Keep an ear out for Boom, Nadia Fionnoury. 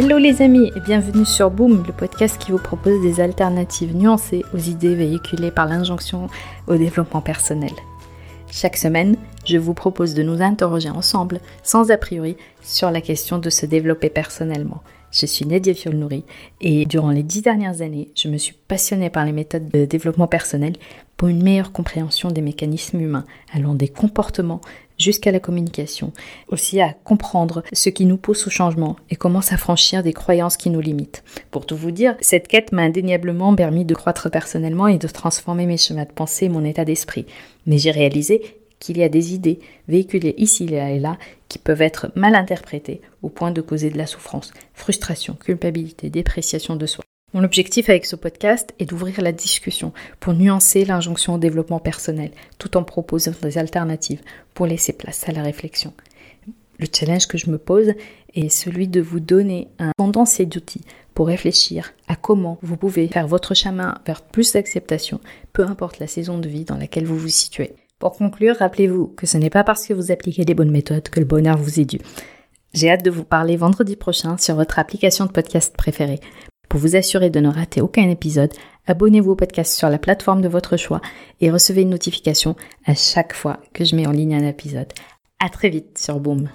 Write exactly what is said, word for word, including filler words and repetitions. Hello les amis et bienvenue sur Boom, le podcast qui vous propose des alternatives nuancées aux idées véhiculées par l'injonction au développement personnel. Chaque semaine, je vous propose de nous interroger ensemble, sans a priori, sur la question de se développer personnellement. Je suis Nadia Fionnoury et durant les dix dernières années, je me suis passionnée par les méthodes de développement personnel pour une meilleure compréhension des mécanismes humains, allant des comportements jusqu'à la communication, aussi à comprendre ce qui nous pousse au changement et comment s'affranchir des croyances qui nous limitent. Pour tout vous dire, cette quête m'a indéniablement permis de croître personnellement et de transformer mes schémas de pensée et mon état d'esprit. Mais j'ai réalisé qu'il y a des idées véhiculées ici, là et là qui peuvent être mal interprétées au point de causer de la souffrance, frustration, culpabilité, dépréciation de soi. Mon objectif avec ce podcast est d'ouvrir la discussion pour nuancer l'injonction au développement personnel, tout en proposant des alternatives pour laisser place à la réflexion. Le challenge que je me pose est celui de vous donner un condensé d'outils pour réfléchir à comment vous pouvez faire votre chemin vers plus d'acceptation, peu importe la saison de vie dans laquelle vous vous situez. Pour conclure, rappelez-vous que ce n'est pas parce que vous appliquez les bonnes méthodes que le bonheur vous est dû. J'ai hâte de vous parler vendredi prochain sur votre application de podcast préférée. Pour vous assurer de ne rater aucun épisode, abonnez-vous au podcast sur la plateforme de votre choix et recevez une notification à chaque fois que je mets en ligne un épisode. À très vite sur Boom!